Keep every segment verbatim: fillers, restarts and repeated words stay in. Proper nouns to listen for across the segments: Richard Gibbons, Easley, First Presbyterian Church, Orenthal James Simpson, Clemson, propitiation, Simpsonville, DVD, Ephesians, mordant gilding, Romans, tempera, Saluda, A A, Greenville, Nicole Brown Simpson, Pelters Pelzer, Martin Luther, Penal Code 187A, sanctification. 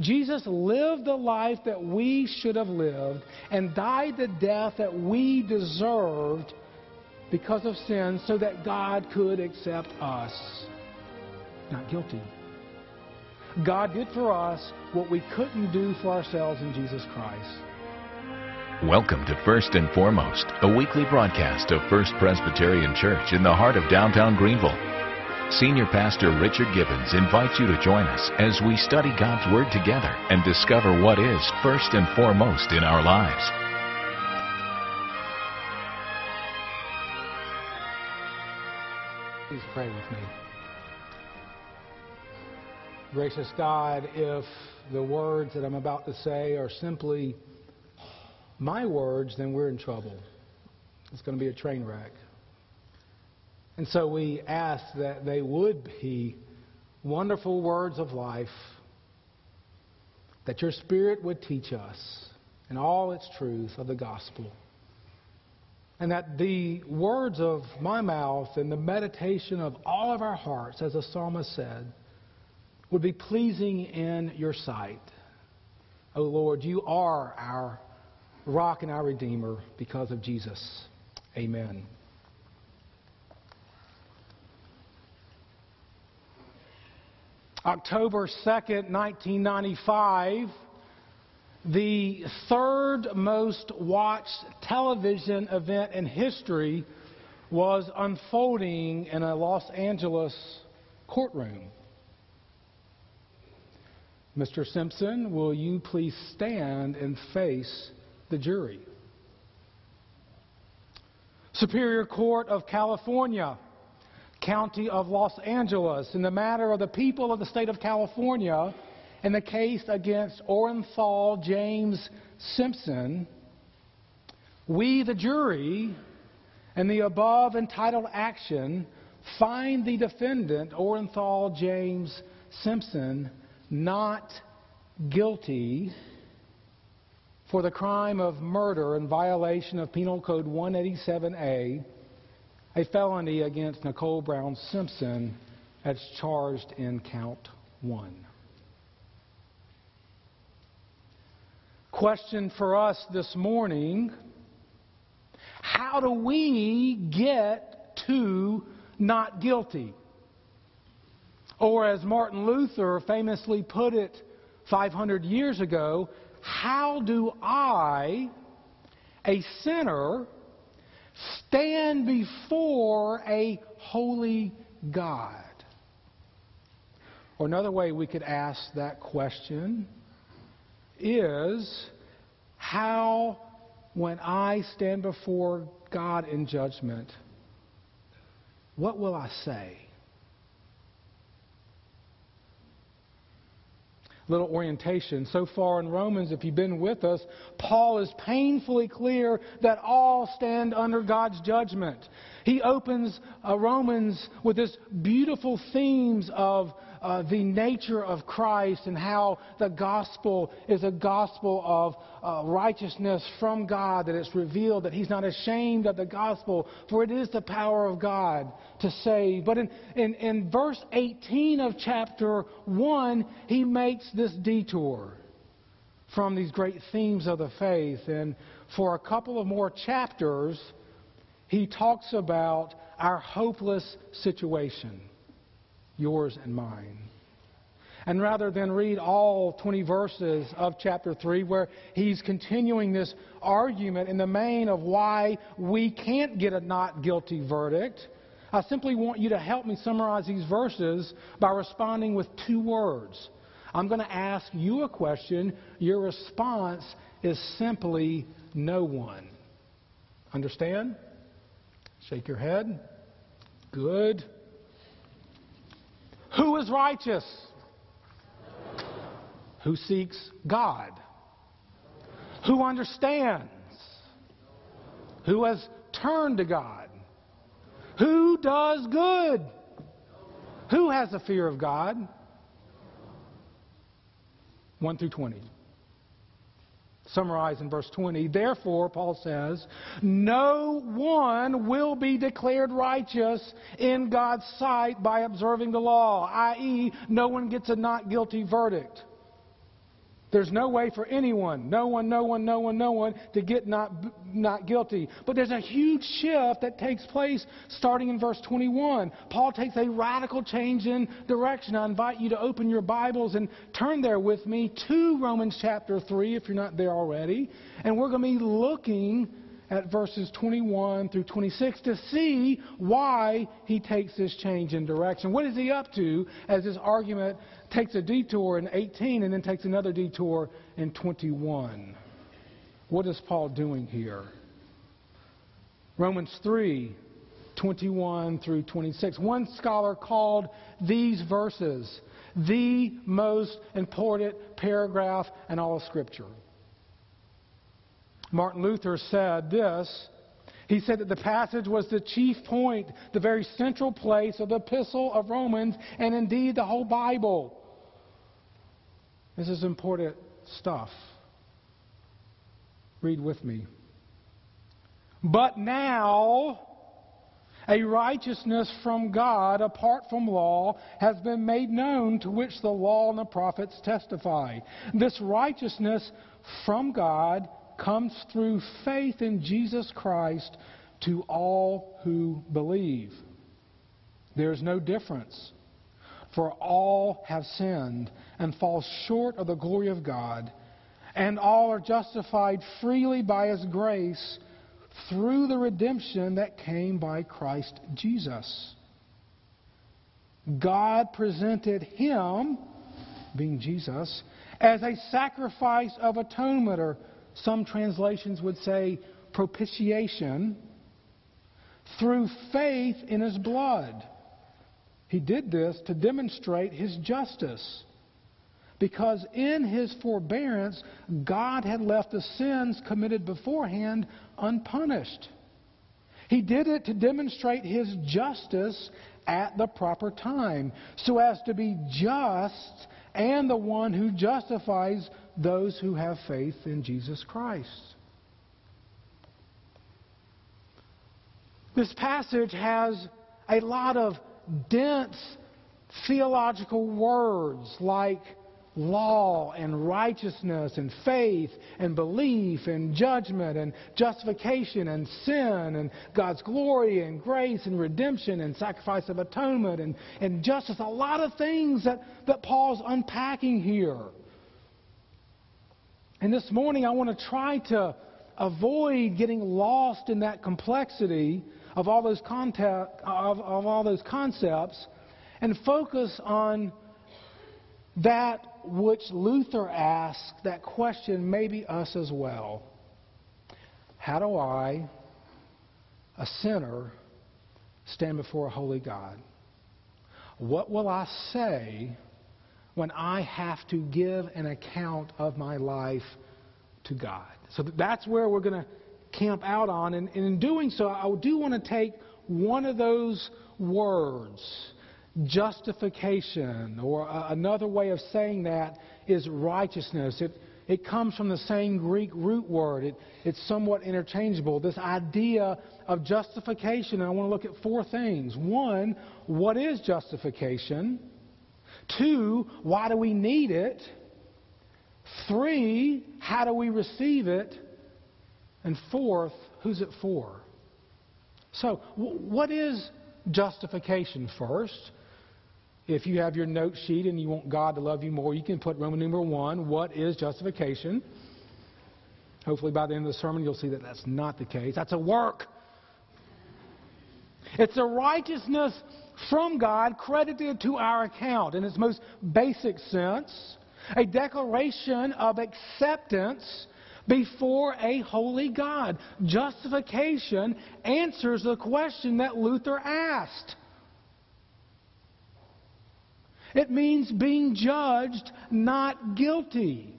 Jesus lived the life that we should have lived and died the death that we deserved because of sin, so that God could accept us. Not guilty. God did for us what we couldn't do for ourselves in Jesus Christ. Welcome to First and Foremost, a weekly broadcast of First Presbyterian Church in the heart of downtown Greenville. Senior Pastor Richard Gibbons invites you to join us as we study God's Word together and discover what is first and foremost in our lives. Please pray with me. Gracious God, if the words that I'm about to say are simply my words, then we're in trouble. It's going to be a train wreck. And so we ask that they would be wonderful words of life, that your Spirit would teach us in all its truth of the gospel, and that the words of my mouth and the meditation of all of our hearts, as the psalmist said, would be pleasing in your sight. O Lord, you are our rock and our Redeemer because of Jesus. Amen. October second, nineteen ninety-five, the third most watched television event in history was unfolding in a Los Angeles courtroom. Mister Simpson, will you please stand and face the jury? Superior Court of California, County of Los Angeles, in the matter of the people of the state of California, in the case against Orenthal James Simpson, we, the jury, in the above entitled action, find the defendant, Orenthal James Simpson, not guilty for the crime of murder in violation of Penal Code one eighty-seven A, a felony against Nicole Brown Simpson, as charged in count one. Question for us this morning: how do we get to not guilty? Or as Martin Luther famously put it five hundred years ago, how do I, a sinner, stand before a holy God? Or another way we could ask that question is, how, when I stand before God in judgment, what will I say? Little orientation. So far in Romans, if you've been with us, Paul is painfully clear that all stand under God's judgment. He opens uh, Romans with this beautiful themes of uh, the nature of Christ and how the gospel is a gospel of uh, righteousness from God, that it's revealed, that he's not ashamed of the gospel, for it is the power of God to save. But in, in, in verse eighteen of chapter one, he makes this detour from these great themes of the faith. And for a couple of more chapters, he talks about our hopeless situation, yours and mine. And rather than read all twenty verses of chapter three, where he's continuing this argument in the main of why we can't get a not guilty verdict, I simply want you to help me summarize these verses by responding with two words. I'm going to ask you a question. Your response is simply no one. Understand? Shake your head. Good. Who is righteous? Who seeks God? Who understands? Who has turned to God? Who does good? Who has the fear of God? one through twenty. Summarize in verse twenty. Therefore, Paul says, no one will be declared righteous in God's sight by observing the law, that is, no one gets a not guilty verdict. There's no way for anyone, no one, no one, no one, no one, to get not, not guilty. But there's a huge shift that takes place starting in verse twenty-one. Paul takes a radical change in direction. I invite you to open your Bibles and turn there with me to Romans chapter three, if you're not there already. And we're going to be looking at verses twenty-one through twenty-six to see why he takes this change in direction. What is he up to as this argument takes a detour in eighteen and then takes another detour in twenty-one? What is Paul doing here? Romans three, twenty-one through twenty-six. One scholar called these verses the most important paragraph in all of Scripture. Martin Luther said this. He said that the passage was the chief point, the very central place of the epistle of Romans, and indeed the whole Bible. This is important stuff. Read with me. But now, a righteousness from God apart from law has been made known, to which the law and the prophets testify. This righteousness from God comes through faith in Jesus Christ to all who believe. There is no difference, for all have sinned and fall short of the glory of God, and all are justified freely by His grace through the redemption that came by Christ Jesus. God presented Him, being Jesus, as a sacrifice of atonement, or some translations would say propitiation, through faith in His blood. He did this to demonstrate His justice, because in His forbearance, God had left the sins committed beforehand unpunished. He did it to demonstrate His justice at the proper time, so as to be just and the one who justifies those who have faith in Jesus Christ. This passage has a lot of dense theological words like law and righteousness and faith and belief and judgment and justification and sin and God's glory and grace and redemption and sacrifice of atonement and, and justice. A lot of things that, that Paul's unpacking here. And this morning I want to try to avoid getting lost in that complexity of all those context, of, of all those concepts, and focus on that which Luther asked, that question, maybe us as well. How do I, a sinner, stand before a holy God? What will I say when I have to give an account of my life to God? So that's where we're going to camp out on. And in doing so, I do want to take one of those words, justification, or another way of saying that is righteousness. It, it comes from the same Greek root word. It, it's somewhat interchangeable. This idea of justification, and I want to look at four things. One, what is justification? Two, why do we need it? Three, how do we receive it? And fourth, who's it for? So, w- what is justification first? If you have your note sheet and you want God to love you more, you can put Roman numeral one, what is justification? Hopefully by the end of the sermon you'll see that that's not the case. That's a work. It's a righteousness from God credited to our account in its most basic sense. A declaration of acceptance before a holy God. Justification answers the question that Luther asked. It means being judged, not guilty.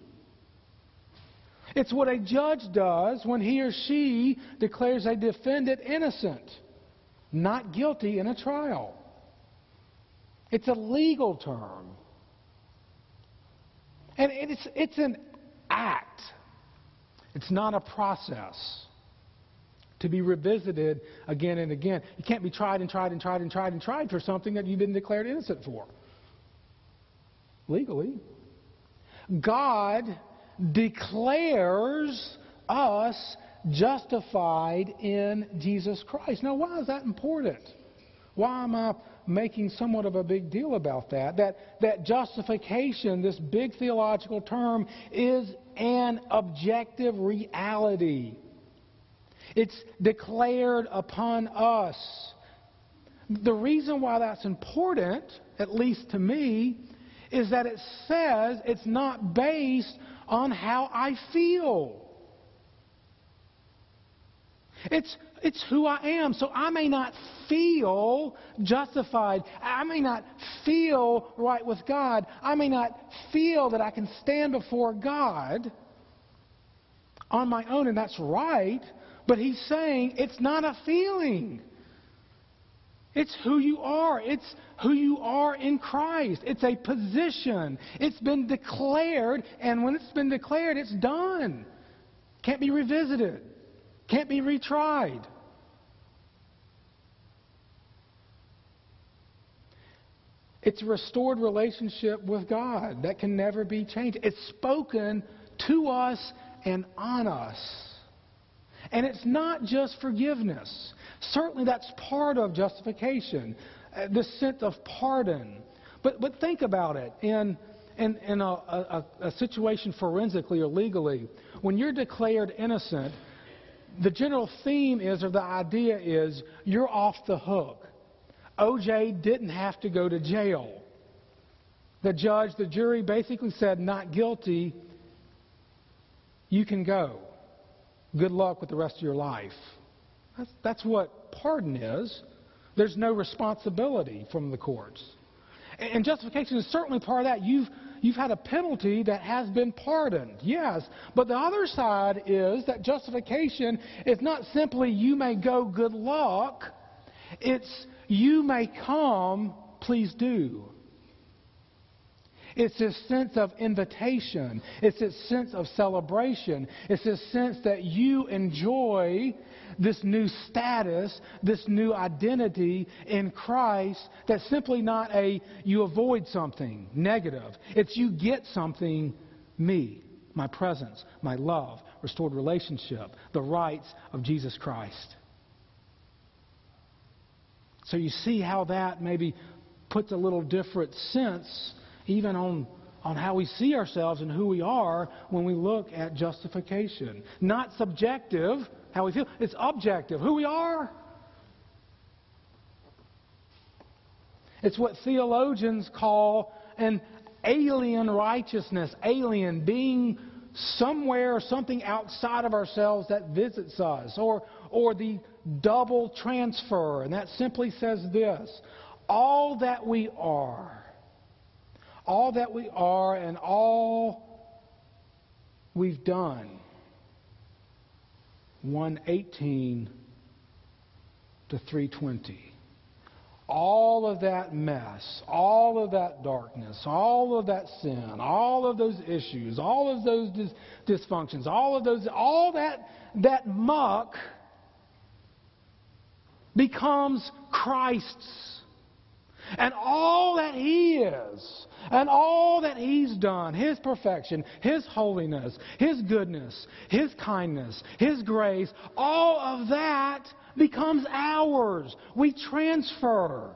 It's what a judge does when he or she declares a defendant innocent, not guilty in a trial. It's a legal term. And it's, it's an act. It's not a process to be revisited again and again. You can't be tried and tried and tried and tried and tried for something that you've been declared innocent for, legally. God declares us justified in Jesus Christ. Now, why is that important? Why am I making somewhat of a big deal about that? That, that justification, this big theological term, is an objective reality. It's declared upon us. The reason why that's important, at least to me, is that it says it's not based on how I feel. It's, it's who I am. So I may not feel justified. I may not feel right with God. I may not feel that I can stand before God on my own, and that's right. But he's saying it's not a feeling. It's who you are. It's who you are in Christ. It's a position. It's been declared, and when it's been declared, it's done. Can't be revisited. Can't be retried. It's a restored relationship with God that can never be changed. It's spoken to us and on us. And it's not just forgiveness. Certainly that's part of justification, this sense of pardon. But but think about it in, in, in a, a, a situation forensically or legally. When you're declared innocent, the general theme is, or the idea is, you're off the hook. O J didn't have to go to jail. The judge, the jury basically said, not guilty, you can go. Good luck with the rest of your life. That's, that's what pardon is. There's no responsibility from the courts. And, and justification is certainly part of that. You've, you've had a penalty that has been pardoned, yes. But the other side is that justification is not simply you may go, good luck. It's you may come, please do. It's this sense of invitation. It's this sense of celebration. It's this sense that you enjoy this new status, this new identity in Christ that's simply not a you avoid something negative. It's you get something, me, my presence, my love, restored relationship, the rights of Jesus Christ. So you see how that maybe puts a little different sense even on, on how we see ourselves and who we are when we look at justification. Not subjective, how we feel. It's objective, who we are. It's what theologians call an alien righteousness. Alien, being somewhere or something outside of ourselves that visits us. Or, or the double transfer. And that simply says this. All that we are. All that we are and all we've done, one eighteen to three twenty. All of that mess, all of that darkness, all of that sin, all of those issues, all of those dis- dysfunctions, all of those, all that, that muck becomes Christ's. And all that He is, and all that He's done, His perfection, His holiness, His goodness, His kindness, His grace, all of that becomes ours. We transfer.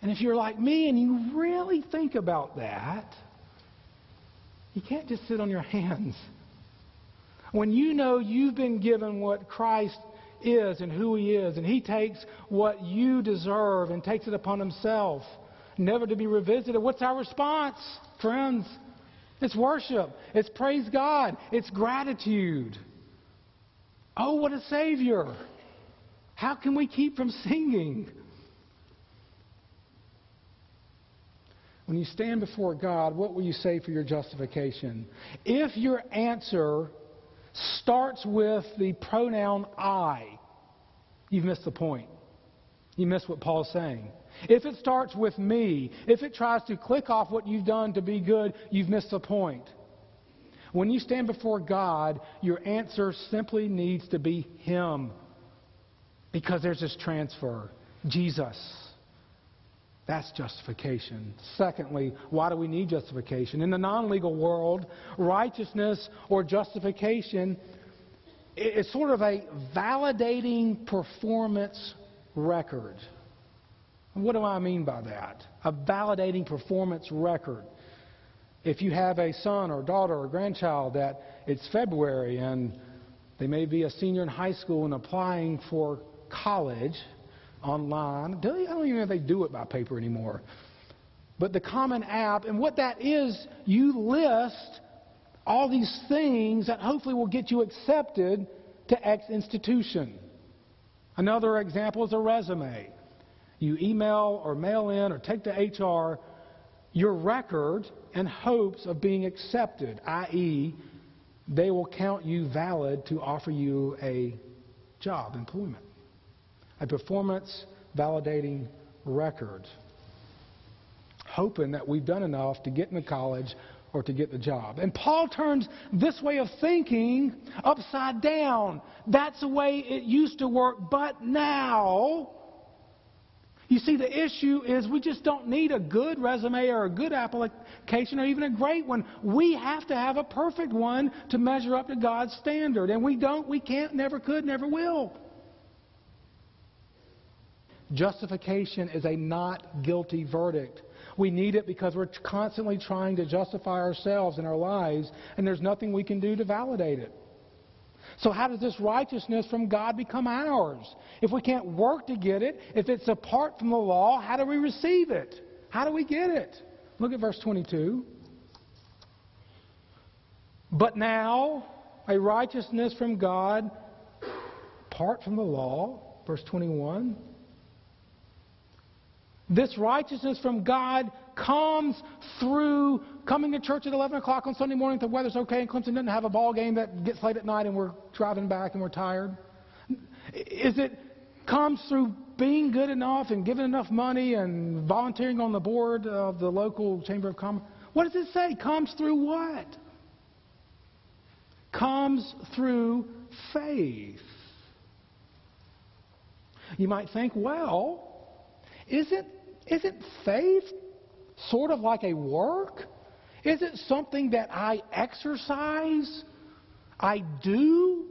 And if you're like me and you really think about that, you can't just sit on your hands. When you know you've been given what Christ is and who He is, and He takes what you deserve and takes it upon Himself, never to be revisited. What's our response, friends? It's worship. It's praise God. It's gratitude. Oh, what a Savior. How can we keep from singing? When you stand before God, what will you say for your justification? If your answer starts with the pronoun I, you've missed the point. You missed what Paul's saying. If it starts with me, if it tries to click off what you've done to be good, you've missed the point. When you stand before God, your answer simply needs to be Him. Because there's this transfer. Jesus. That's justification. Secondly, why do we need justification? In the non-legal world, righteousness or justification is sort of a validating performance record. What do I mean by that? A validating performance record. If you have a son or daughter or grandchild that it's February and they may be a senior in high school and applying for college online. I don't even know if they do it by paper anymore. But the Common App, and what that is, you list all these things that hopefully will get you accepted to X institution. Another example is a resume. You email or mail in or take to H R your record in hopes of being accepted, that is, they will count you valid to offer you a job, employment. A performance-validating record, hoping that we've done enough to get into college or to get the job. And Paul turns this way of thinking upside down. That's the way it used to work, but now, you see, the issue is we just don't need a good resume or a good application or even a great one. We have to have a perfect one to measure up to God's standard, and we don't, we can't, never could, never will. Justification is a not guilty verdict. We need it because we're constantly trying to justify ourselves in our lives, and there's nothing we can do to validate it. So how does this righteousness from God become ours? If we can't work to get it, if it's apart from the law, how do we receive it? How do we get it? Look at verse twenty-two. But now, a righteousness from God apart from the law, verse twenty-one. This righteousness from God comes through coming to church at eleven o'clock on Sunday morning if the weather's okay and Clemson doesn't have a ball game that gets late at night and we're driving back and we're tired. Is it comes through being good enough and giving enough money and volunteering on the board of the local Chamber of Commerce? What does it say? Comes through what? Comes through faith. You might think, well, Isn't, isn't faith sort of like a work? Is it something that I exercise? I do?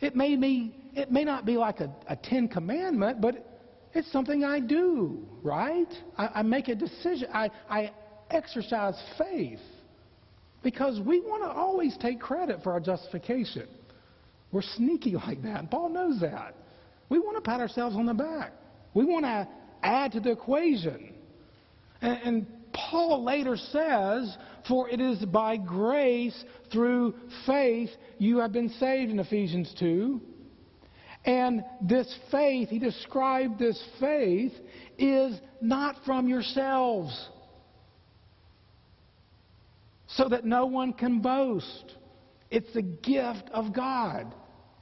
It may, be, it may not be like a, a Ten Commandment, but it's something I do, right? I, I make a decision. I, I exercise faith because we want to always take credit for our justification. We're sneaky like that, and Paul knows that. We want to pat ourselves on the back. We want to add to the equation. And, and Paul later says, for it is by grace through faith you have been saved in Ephesians two. And this faith, he described this faith, is not from yourselves. So that no one can boast. It's the gift of God.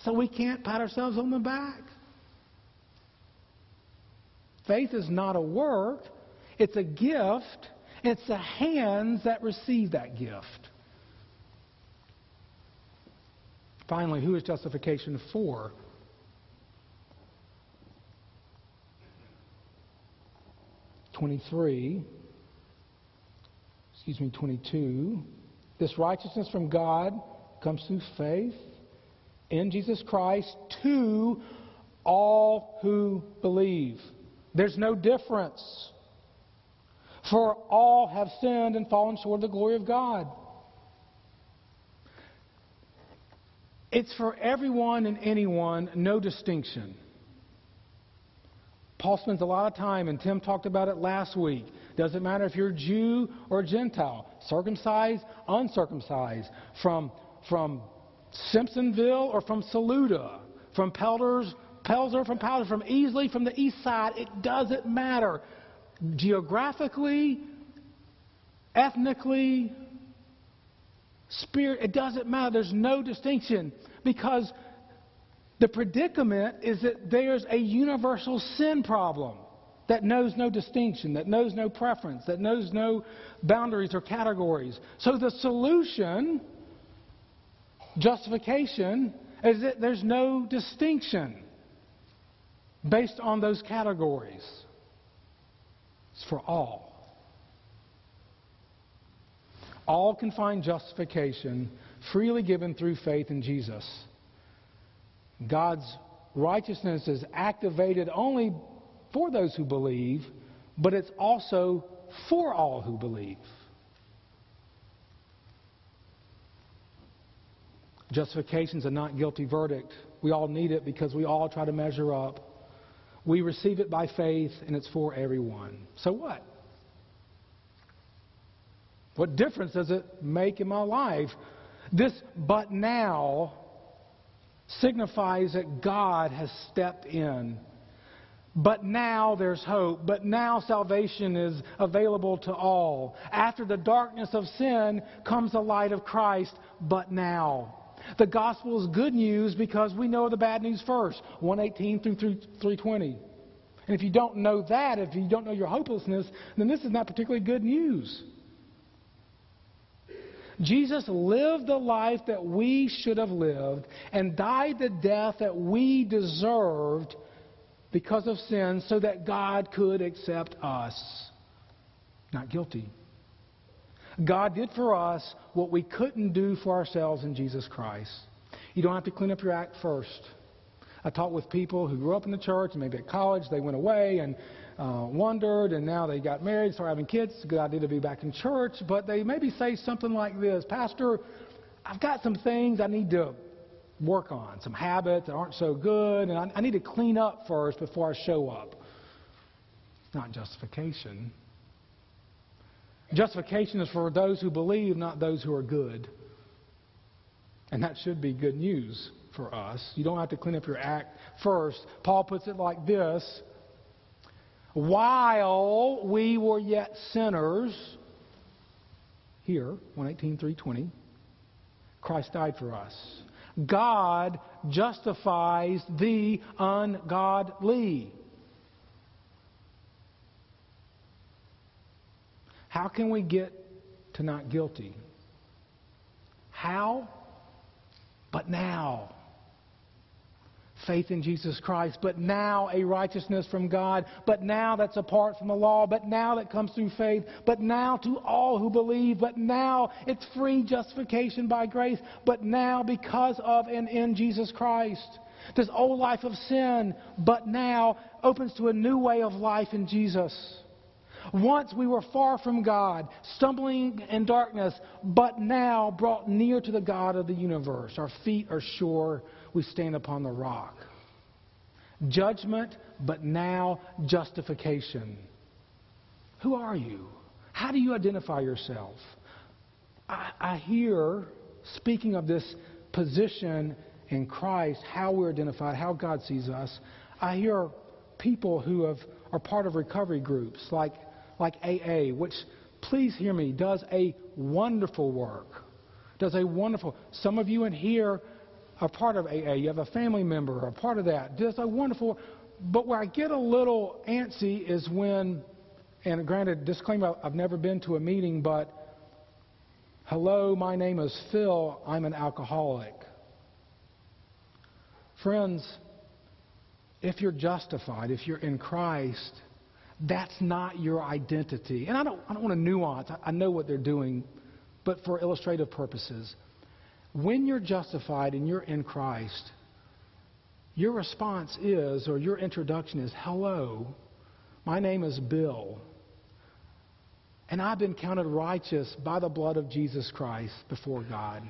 So we can't pat ourselves on the back. Faith is not a work, it's a gift, it's the hands that receive that gift. Finally, who is justification for? twenty-three, excuse me, twenty-two. This righteousness from God comes through faith in Jesus Christ to all who believe. There's no difference. For all have sinned and fallen short of the glory of God. It's for everyone and anyone, no distinction. Paul spends a lot of time, and Tim talked about it last week. Doesn't matter if you're Jew or Gentile, circumcised, uncircumcised, from, from Simpsonville or from Saluda, from Pelters Pelzer, from Pelzer, from Easley, from the east side, it doesn't matter. Geographically, ethnically, spirit, it doesn't matter. There's no distinction because the predicament is that there's a universal sin problem that knows no distinction, that knows no preference, that knows no boundaries or categories. So the solution, justification, is that there's no distinction based on those categories. It's for all. All can find justification freely given through faith in Jesus. God's righteousness is activated only for those who believe, but it's also for all who believe. Justification is a not guilty verdict. We all need it because we all try to measure up. We receive it by faith, and it's for everyone. So what? What difference does it make in my life? This "but now" signifies that God has stepped in. But now there's hope. But now salvation is available to all. After the darkness of sin comes the light of Christ. But now. The gospel is good news because we know the bad news first. one eighteen through three twenty. And if you don't know that, if you don't know your hopelessness, then this is not particularly good news. Jesus lived the life that we should have lived and died the death that we deserved because of sin so that God could accept us. Not guilty. God did for us what we couldn't do for ourselves in Jesus Christ. You don't have to clean up your act first. I talked with people who grew up in the church and maybe at college. They went away and uh, wondered, and now they got married, started having kids. It's a good idea to be back in church. But they maybe say something like this: "Pastor, I've got some things I need to work on, some habits that aren't so good, and I, I need to clean up first before I show up." Not justification. Justification is for those who believe, not those who are good. And that should be good news for us. You don't have to clean up your act first. Paul puts it like this: while we were yet sinners, here, one eighteen through twenty, Christ died for us. God justifies the ungodly. How can we get to not guilty? How? But now. Faith in Jesus Christ. But now a righteousness from God. But now that's apart from the law. But now that comes through faith. But now to all who believe. But now it's free justification by grace. But now because of and in Jesus Christ. This old life of sin, but now, opens to a new way of life in Jesus. Once we were far from God, stumbling in darkness, but now brought near to the God of the universe. Our feet are sure, we stand upon the rock. Judgment, but now justification. Who are you? How do you identify yourself? I, I hear, speaking of this position in Christ, how we're identified, how God sees us, I hear people who have, are part of recovery groups like like A A, which, please hear me, does a wonderful work. Does a wonderful... Some of you in here are part of A A. You have a family member, a part of that. Does a wonderful... But where I get a little antsy is when... And granted, disclaimer, I've never been to a meeting, but... Hello, my name is Phil. I'm an alcoholic. Friends, if you're justified, if you're in Christ... That's not your identity. And I don't, I don't want to nuance. I, I know what they're doing, but for illustrative purposes. When you're justified and you're in Christ, your response is, or your introduction is, hello, my name is Bill, and I've been counted righteous by the blood of Jesus Christ before God.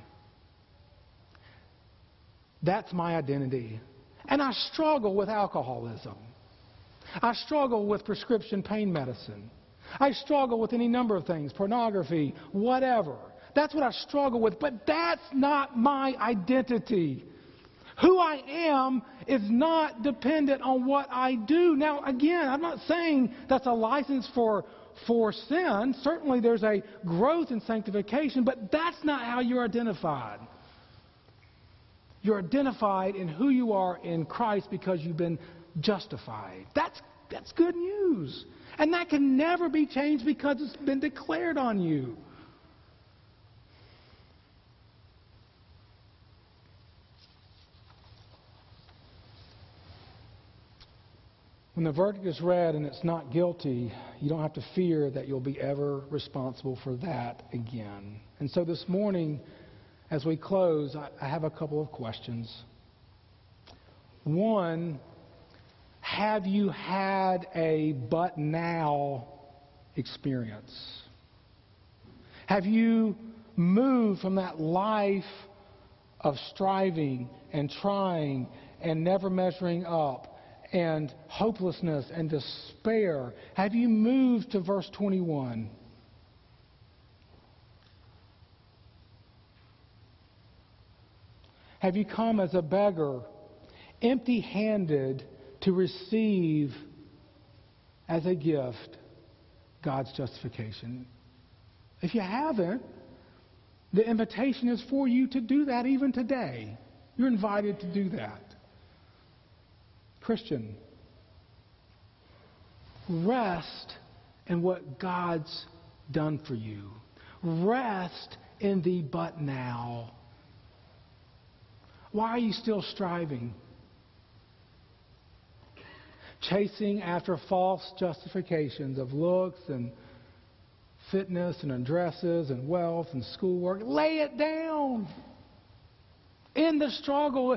That's my identity. And I struggle with alcoholism. I struggle with prescription pain medicine. I struggle with any number of things, pornography, whatever. That's what I struggle with, but that's not my identity. Who I am is not dependent on what I do. Now, again, I'm not saying that's a license for, for sin. Certainly there's a growth in sanctification, but that's not how you're identified. You're identified in who you are in Christ because you've been justified. That's that's good news. And that can never be changed because it's been declared on you. When the verdict is read and it's not guilty, you don't have to fear that you'll be ever responsible for that again. And so this morning, as we close, I have a couple of questions. One, have you had a but now experience? Have you moved from that life of striving and trying and never measuring up and hopelessness and despair? Have you moved to verse twenty-one? Have you come as a beggar, empty-handed, to receive as a gift God's justification? If you haven't, the invitation is for you to do that even today. You're invited to do that. Christian, rest in what God's done for you. Rest in the but now. Why are you still striving? Chasing after false justifications of looks and fitness and addresses and wealth and schoolwork. Lay it down. In the struggle,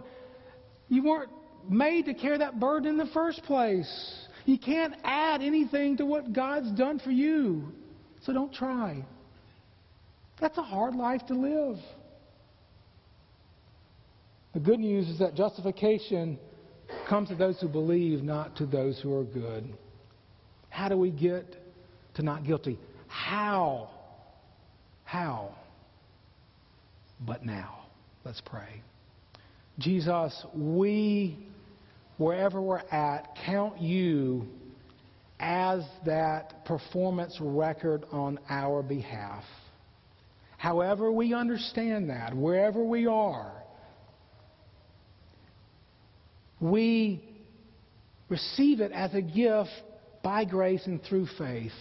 you weren't made to carry that burden in the first place. You can't add anything to what God's done for you. So don't try. That's a hard life to live. The good news is that justification comes to those who believe, not to those who are good. How do we get to not guilty? How? How? But now. Let's pray. Jesus, we, wherever we're at, count you as that performance record on our behalf. However we understand that, wherever we are, we receive it as a gift by grace and through faith.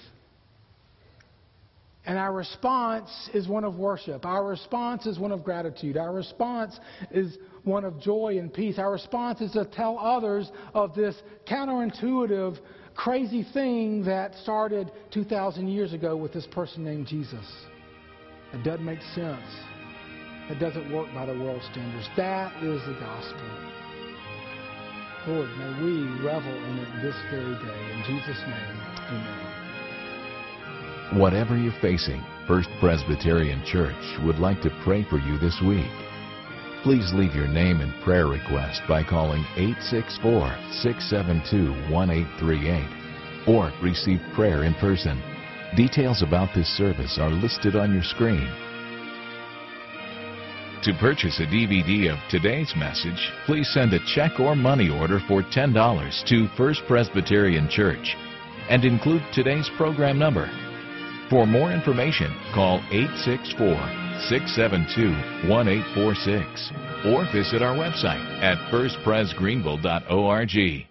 And our response is one of worship. Our response is one of gratitude. Our response is one of joy and peace. Our response is to tell others of this counterintuitive, crazy thing that started two thousand years ago with this person named Jesus. It doesn't make sense. It doesn't work by the world standards. That is the gospel. Lord, may we revel in it this very day. In Jesus' name, amen. Whatever you're facing, First Presbyterian Church would like to pray for you this week. Please leave your name and prayer request by calling eight six four, six seven two, one eight three eight or receive prayer in person. Details about this service are listed on your screen. To purchase a D V D of today's message, please send a check or money order for ten dollars to First Presbyterian Church and include today's program number. For more information, call eight six four, six seven two, one eight four six or visit our website at first pres greenville dot org.